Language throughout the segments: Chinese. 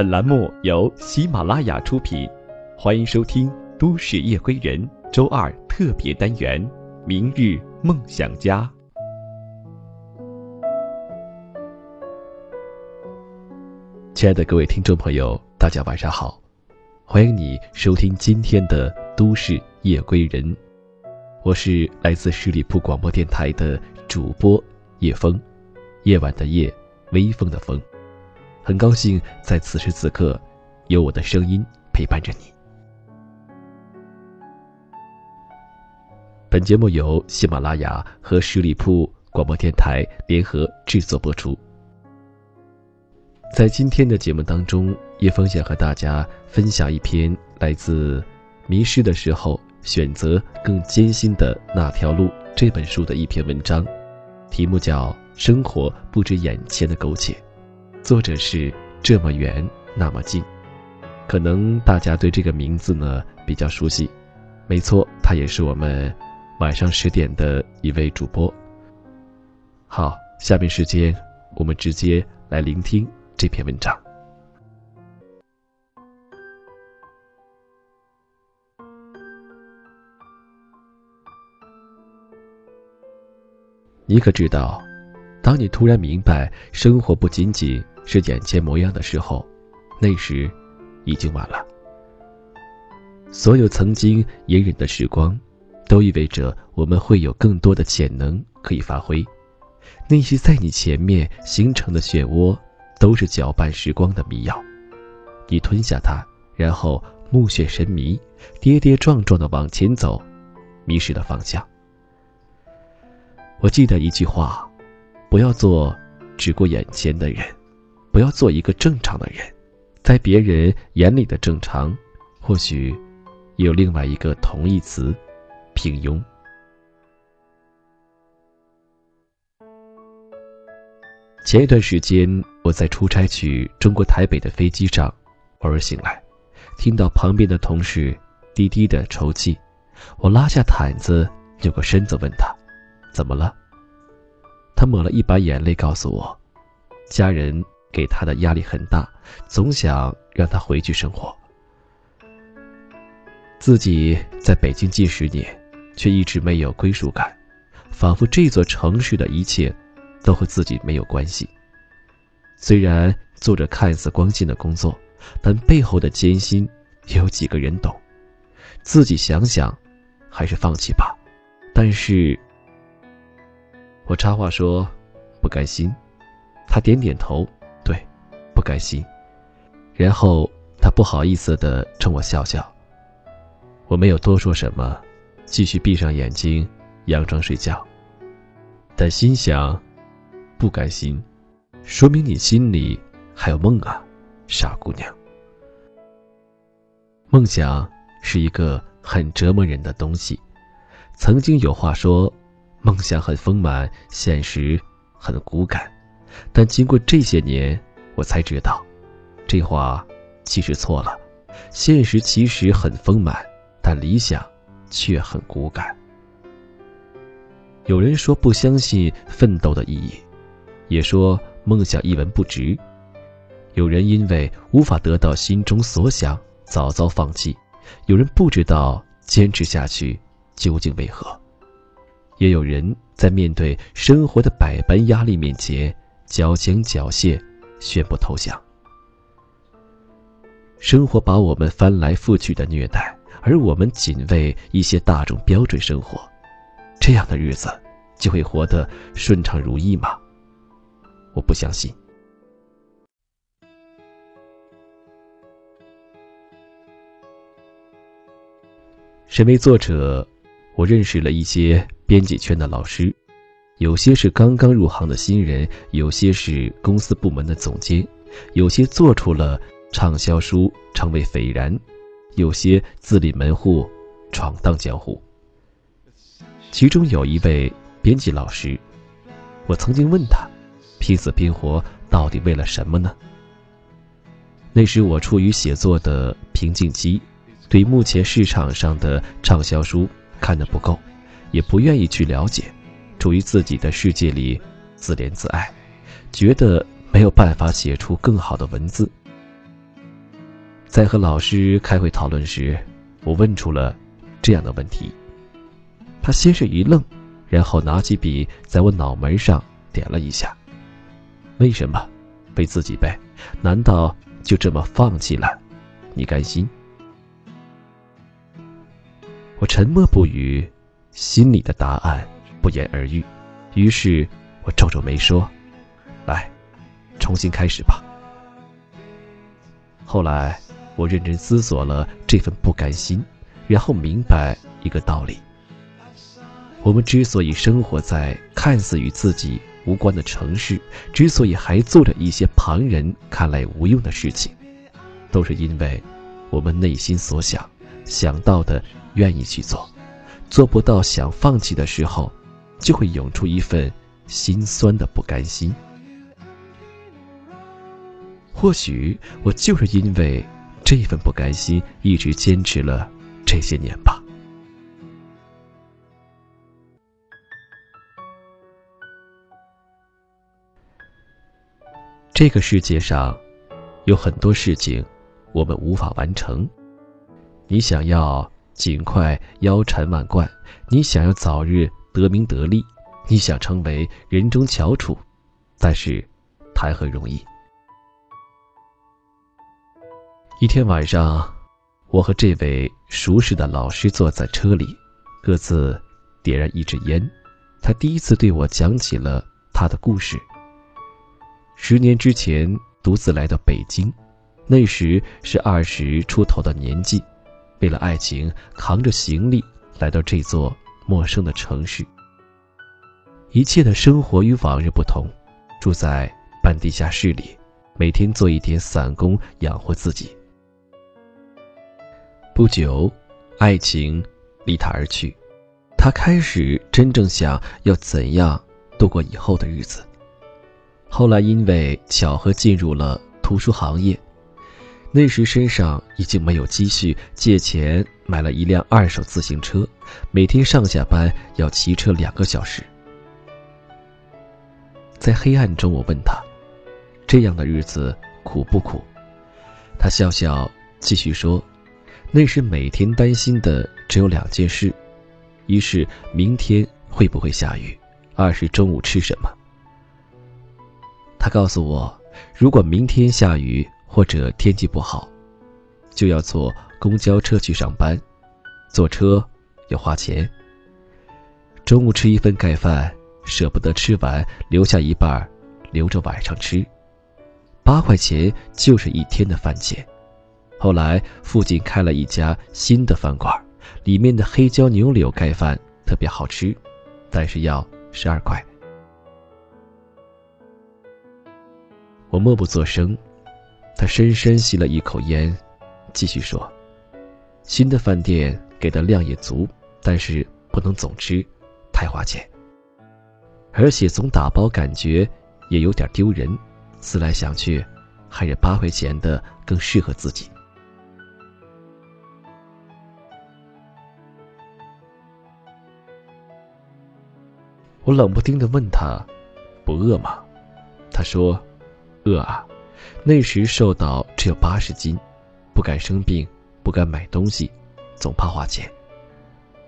本栏目由喜马拉雅出品，欢迎收听《都市夜归人》周二特别单元《明日梦想家》。亲爱的各位听众朋友，大家晚上好，欢迎你收听今天的《都市夜归人》，我是来自十里铺广播电台的主播叶峰，夜晚的夜，微风的风。很高兴在此时此刻有我的声音陪伴着你。本节目由喜马拉雅和十里铺广播电台联合制作播出。在今天的节目当中，叶峰想和大家分享一篇来自《迷失的时候选择更艰辛的那条路》这本书的一篇文章，题目叫《生活不止眼前的苟且》，作者是这么远那么近。可能大家对这个名字呢比较熟悉，没错，他也是我们晚上10点的一位主播。好，下面时间我们直接来聆听这篇文章。你可知道，当你突然明白生活不仅仅是眼前模样的时候，那时已经晚了。所有曾经隐忍的时光，都意味着我们会有更多的潜能可以发挥。那些在你前面形成的漩涡，都是搅拌时光的迷药。你吞下它，然后目眩神迷，跌跌撞撞地往前走，迷失了方向。我记得一句话，不要做只顾眼前的人，不要做一个正常的人。在别人眼里的正常，或许有另外一个同义词，平庸。前一段时间，我在出差去中国台北的飞机上，偶尔醒来，听到旁边的同事低低的抽泣，我拉下毯子，扭过身子问他，怎么了？他抹了一把眼泪告诉我，家人给他的压力很大，总想让他回去生活。自己在北京近10年，却一直没有归属感，仿佛这座城市的一切都和自己没有关系。虽然做着看似光鲜的工作，但背后的艰辛也有几个人懂。自己想想，还是放弃吧。但是我插话说，不甘心。他点点头，对，不甘心。然后他不好意思地冲我笑笑。我没有多说什么，继续闭上眼睛，佯装睡觉。但心想，不甘心，说明你心里还有梦啊，傻姑娘。梦想是一个很折磨人的东西。曾经有话说，梦想很丰满，现实很骨感。但经过这些年，我才知道，这话其实错了。现实其实很丰满，但理想却很骨感。有人说不相信奋斗的意义，也说梦想一文不值。有人因为无法得到心中所想，早早放弃。有人不知道坚持下去究竟为何。也有人在面对生活的百般压力面前，交枪缴械，宣布投降。生活把我们翻来覆去的虐待，而我们仅为一些大众标准生活，这样的日子就会活得顺畅如意吗？我不相信。身为作者，我认识了一些编辑圈的老师，有些是刚刚入行的新人，有些是公司部门的总监，有些做出了畅销书成为斐然，有些自立门户闯荡江湖。其中有一位编辑老师，我曾经问他，拼死拼活到底为了什么呢？那时我处于写作的瓶颈期，对目前市场上的畅销书看得不够，也不愿意去了解，处于自己的世界里自怜自爱，觉得没有办法写出更好的文字。在和老师开会讨论时，我问出了这样的问题。他先是一愣，然后拿起笔在我脑门上点了一下。为什么？为自己呗。难道就这么放弃了？你甘心？我沉默不语，心里的答案不言而喻。于是我皱皱眉说，来，重新开始吧。后来我认真思索了这份不甘心，然后明白一个道理，我们之所以生活在看似与自己无关的城市，之所以还做着一些旁人看来无用的事情，都是因为我们内心所想，想到的愿意去做，做不到想放弃的时候，就会涌出一份心酸的不甘心。或许我就是因为这份不甘心，一直坚持了这些年吧。这个世界上有很多事情我们无法完成，你想要尽快腰缠万贯，你想要早日得名得利，你想成为人中翘楚，但是谈何容易。一天晚上，我和这位熟识的老师坐在车里，各自点燃一支烟。他第一次对我讲起了他的故事。10年之前独自来到北京，那时是20出头的年纪，为了爱情扛着行李来到这座陌生的城市。一切的生活与往日不同，住在半地下室里，每天做一点散工养活自己。不久，爱情离他而去，他开始真正想要怎样度过以后的日子。后来因为巧合进入了图书行业，那时身上已经没有积蓄，借钱买了一辆2手自行车，每天上下班要骑车2个小时。在黑暗中我问他，这样的日子苦不苦？他笑笑继续说，那时每天担心的只有2件事，一是明天会不会下雨，二是中午吃什么。他告诉我，如果明天下雨或者天气不好，就要坐公交车去上班，坐车要花钱。中午吃一份盖饭，舍不得吃完，留下一半留着晚上吃，8块钱就是1天的饭钱。后来附近开了一家新的饭馆，里面的黑椒牛柳盖饭特别好吃，但是要12块。我默不作声，他深深吸了一口烟，继续说，新的饭店给的量也足，但是不能总吃，太花钱，而且总打包感觉也有点丢人，思来想去，还是8块钱的更适合自己。我冷不丁地问他，不饿吗？他说，饿啊，那时瘦到只有80斤，不敢生病，不敢买东西，总怕花钱。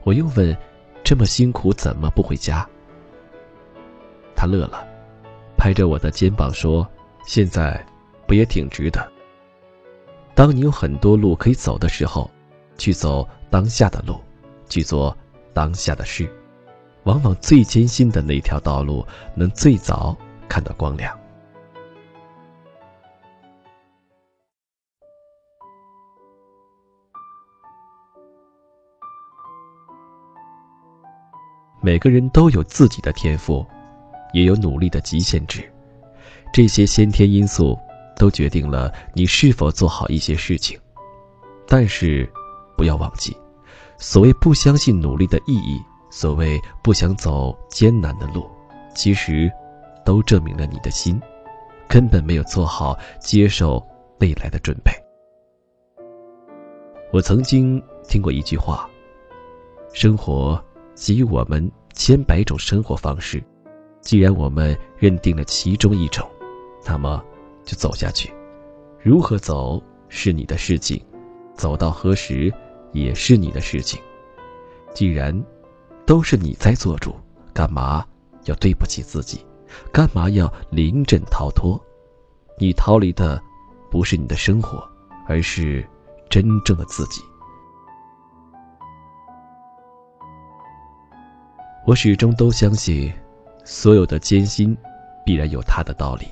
我又问，这么辛苦怎么不回家？他乐了，拍着我的肩膀说，现在不也挺值的？当你有很多路可以走的时候，去走当下的路，去做当下的事，往往最艰辛的那条道路能最早看到光亮。每个人都有自己的天赋，也有努力的极限值，这些先天因素都决定了你是否做好一些事情。但是不要忘记，所谓不相信努力的意义，所谓不想走艰难的路，其实都证明了你的心根本没有做好接受未来的准备。我曾经听过一句话，生活给予我们千百种生活方式，既然我们认定了其中一种，那么就走下去。如何走是你的事情，走到何时也是你的事情。既然都是你在做主，干嘛要对不起自己？干嘛要临阵逃脱？你逃离的不是你的生活，而是真正的自己。我始终都相信，所有的艰辛必然有它的道理，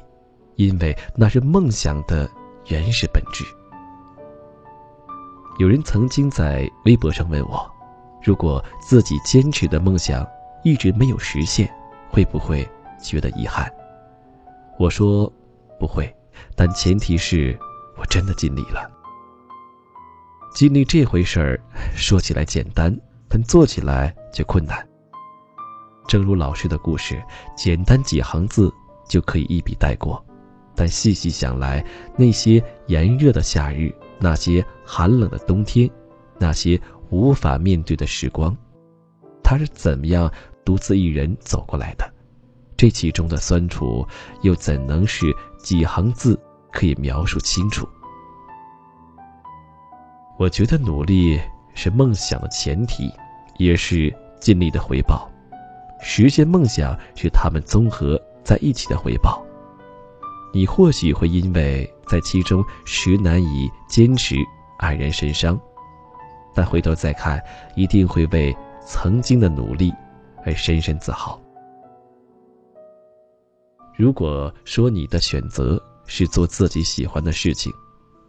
因为那是梦想的原始本质。有人曾经在微博上问我，如果自己坚持的梦想一直没有实现，会不会觉得遗憾？我说不会，但前提是我真的尽力了。尽力这回事儿说起来简单，但做起来却困难。正如老师的故事，简单几行字就可以一笔带过，但细细想来，那些炎热的夏日，那些寒冷的冬天，那些无法面对的时光，他是怎么样独自一人走过来的？这其中的酸楚，又怎能是几行字可以描述清楚？我觉得努力是梦想的前提，也是尽力的回报。实现梦想是他们综合在一起的回报。你或许会因为在其中实难以坚持，黯然神伤，但回头再看，一定会为曾经的努力而深深自豪。如果说你的选择是做自己喜欢的事情，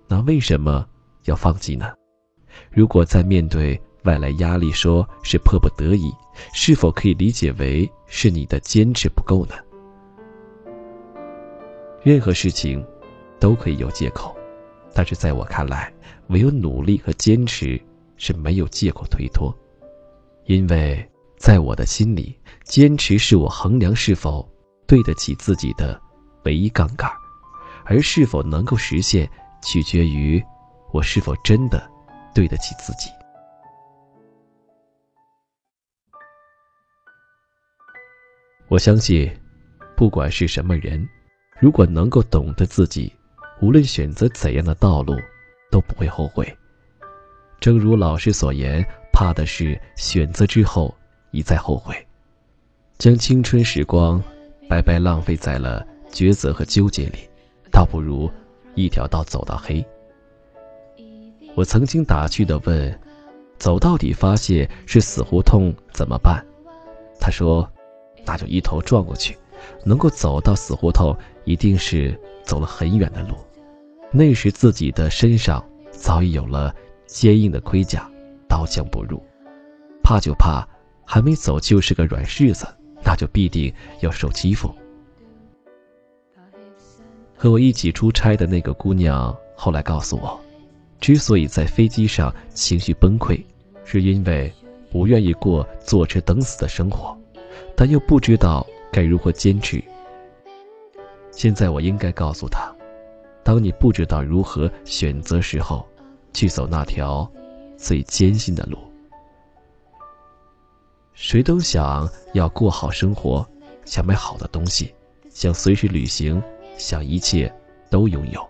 那为什么要放弃呢？如果在面对外来压力说是迫不得已，是否可以理解为是你的坚持不够呢？任何事情都可以有借口，但是在我看来，唯有努力和坚持是没有借口推脱。因为在我的心里，坚持是我衡量是否对得起自己的唯一杠杆，而是否能够实现，取决于我是否真的对得起自己。我相信，不管是什么人，如果能够懂得自己，无论选择怎样的道路，都不会后悔。正如老师所言，怕的是选择之后一再后悔，将青春时光白白浪费在了抉择和纠结里，倒不如一条道走到黑。我曾经打趣地问，走到底发现是死胡同怎么办？他说，那就一头撞过去，能够走到死胡同，一定是走了很远的路。那时自己的身上早已有了坚硬的盔甲，刀枪不入。怕就怕还没走就是个软柿子，那就必定要受欺负。和我一起出差的那个姑娘后来告诉我，之所以在飞机上情绪崩溃，是因为不愿意过坐吃等死的生活，但又不知道该如何坚持。现在我应该告诉他，当你不知道如何选择时候，去走那条最艰辛的路。谁都想要过好生活，想买好的东西，想随时旅行，想一切都拥有。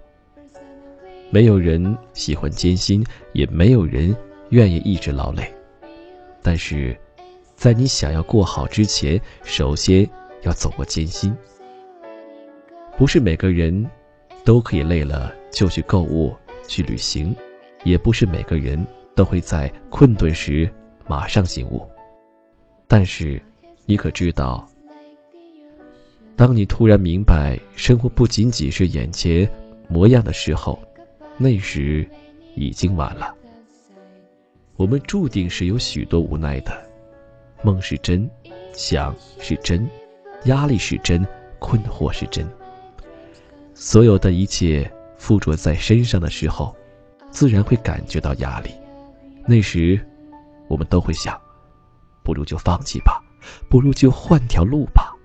没有人喜欢艰辛，也没有人愿意一直劳累。但是在你想要过好之前，首先要走过艰辛。不是每个人都可以累了就去购物、去旅行，也不是每个人都会在困顿时马上醒悟。但是你可知道，当你突然明白生活不仅仅是眼前模样的时候，那时已经晚了。我们注定是有许多无奈的，梦是真，想是真，压力是真，困惑是真。所有的一切附着在身上的时候，自然会感觉到压力。那时我们都会想，不如就放弃吧，不如就换条路吧。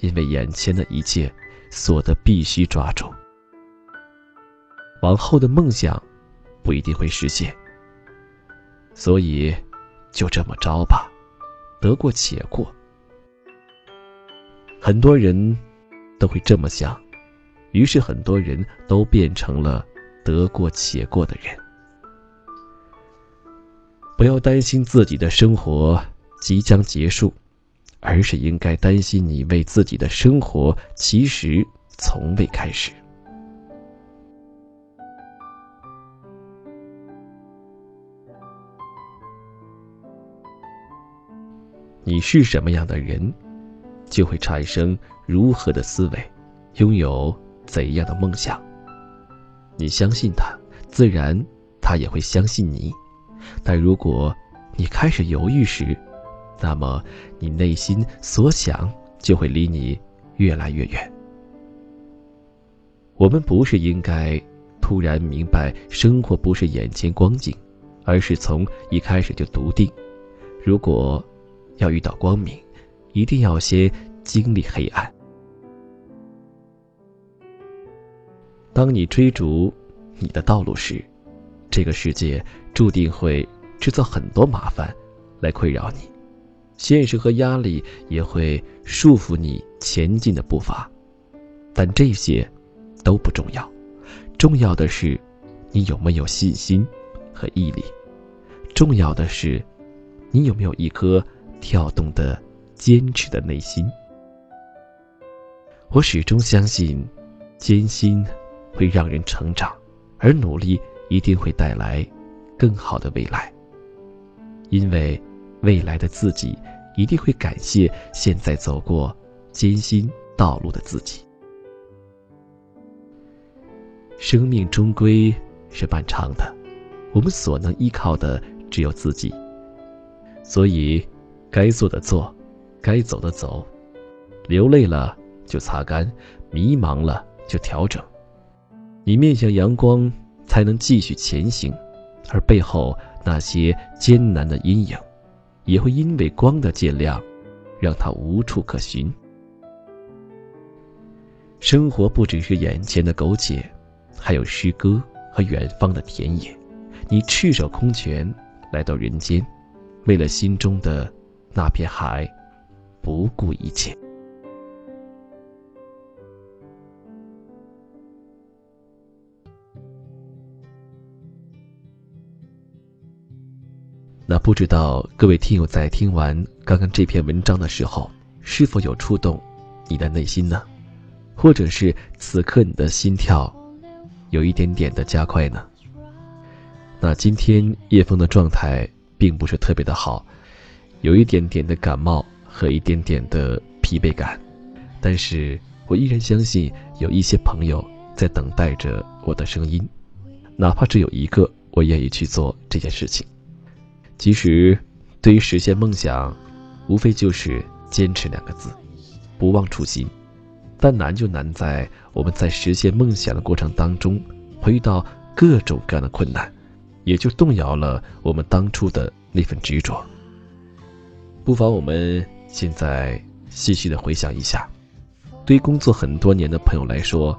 因为眼前的一切，所得必须抓住。往后的梦想不一定会实现，所以就这么着吧，得过且过。很多人都会这么想，于是很多人都变成了得过且过的人。不要担心自己的生活即将结束，而是应该担心你为自己的生活其实从未开始。你是什么样的人，就会产生如何的思维，拥有怎样的梦想。你相信他，自然他也会相信你。但如果你开始犹豫时，那么你内心所想就会离你越来越远。我们不是应该突然明白生活不是眼前光景，而是从一开始就笃定，如果要遇到光明，一定要先经历黑暗。当你追逐你的道路时，这个世界注定会制造很多麻烦来困扰你，现实和压力也会束缚你前进的步伐。但这些都不重要，重要的是你有没有信心和毅力，重要的是你有没有一颗跳动的坚持的内心。我始终相信，艰辛会让人成长，而努力一定会带来更好的未来。因为未来的自己一定会感谢现在走过艰辛道路的自己。生命终归是漫长的，我们所能依靠的只有自己。所以该做的做，该走的走，流泪了就擦干，迷茫了就调整。你面向阳光才能继续前行，而背后那些艰难的阴影也会因为光的见亮让它无处可寻。生活不只是眼前的苟且，还有诗歌和远方的田野。你赤手空拳来到人间，为了心中的那片海，不顾一切。那不知道各位听友在听完刚刚这篇文章的时候，是否有触动你的内心呢？或者是此刻你的心跳有一点点的加快呢？那今天叶枫的状态并不是特别的好，有一点点的感冒和一点点的疲惫感，但是我依然相信有一些朋友在等待着我的声音，哪怕只有一个，我愿意去做这件事情。其实对于实现梦想，无非就是坚持两个字，不忘初心。但难就难在我们在实现梦想的过程当中会遇到各种各样的困难，也就动摇了我们当初的那份执着。不妨我们现在细细的回想一下，对于工作很多年的朋友来说，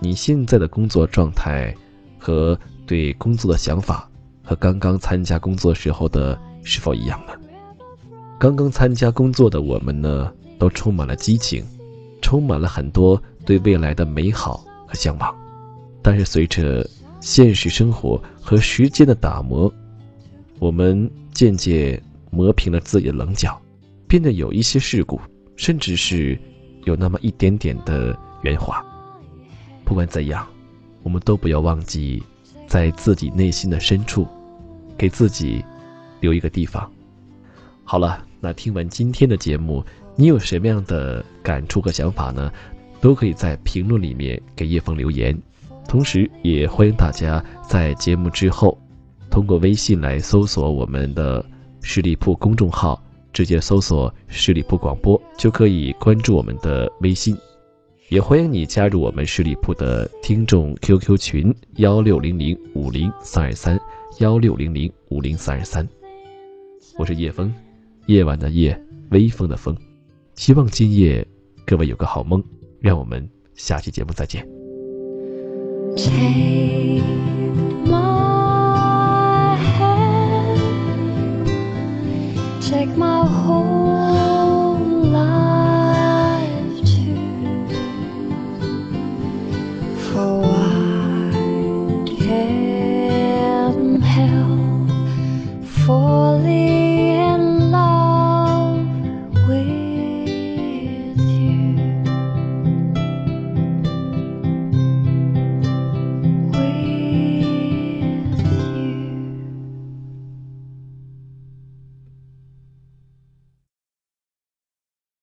你现在的工作状态和对工作的想法和刚刚参加工作时候的是否一样呢？刚刚参加工作的我们呢，都充满了激情，充满了很多对未来的美好和向往。但是随着现实生活和时间的打磨，我们渐渐磨平了自己的棱角，变得有一些世故，甚至是有那么一点点的圆滑。不管怎样，我们都不要忘记在自己内心的深处给自己留一个地方。好了，那听完今天的节目，你有什么样的感触和想法呢？都可以在评论里面给叶枫留言，同时也欢迎大家在节目之后通过微信来搜索我们的十里铺公众号，直接搜索十里铺广播就可以关注我们的微信。也欢迎你加入我们十里铺的听众 QQ 群1600-50323 1600-50323。我是叶枫，夜晚的夜，微风的风。希望今夜各位有个好梦，让我们下期节目再见。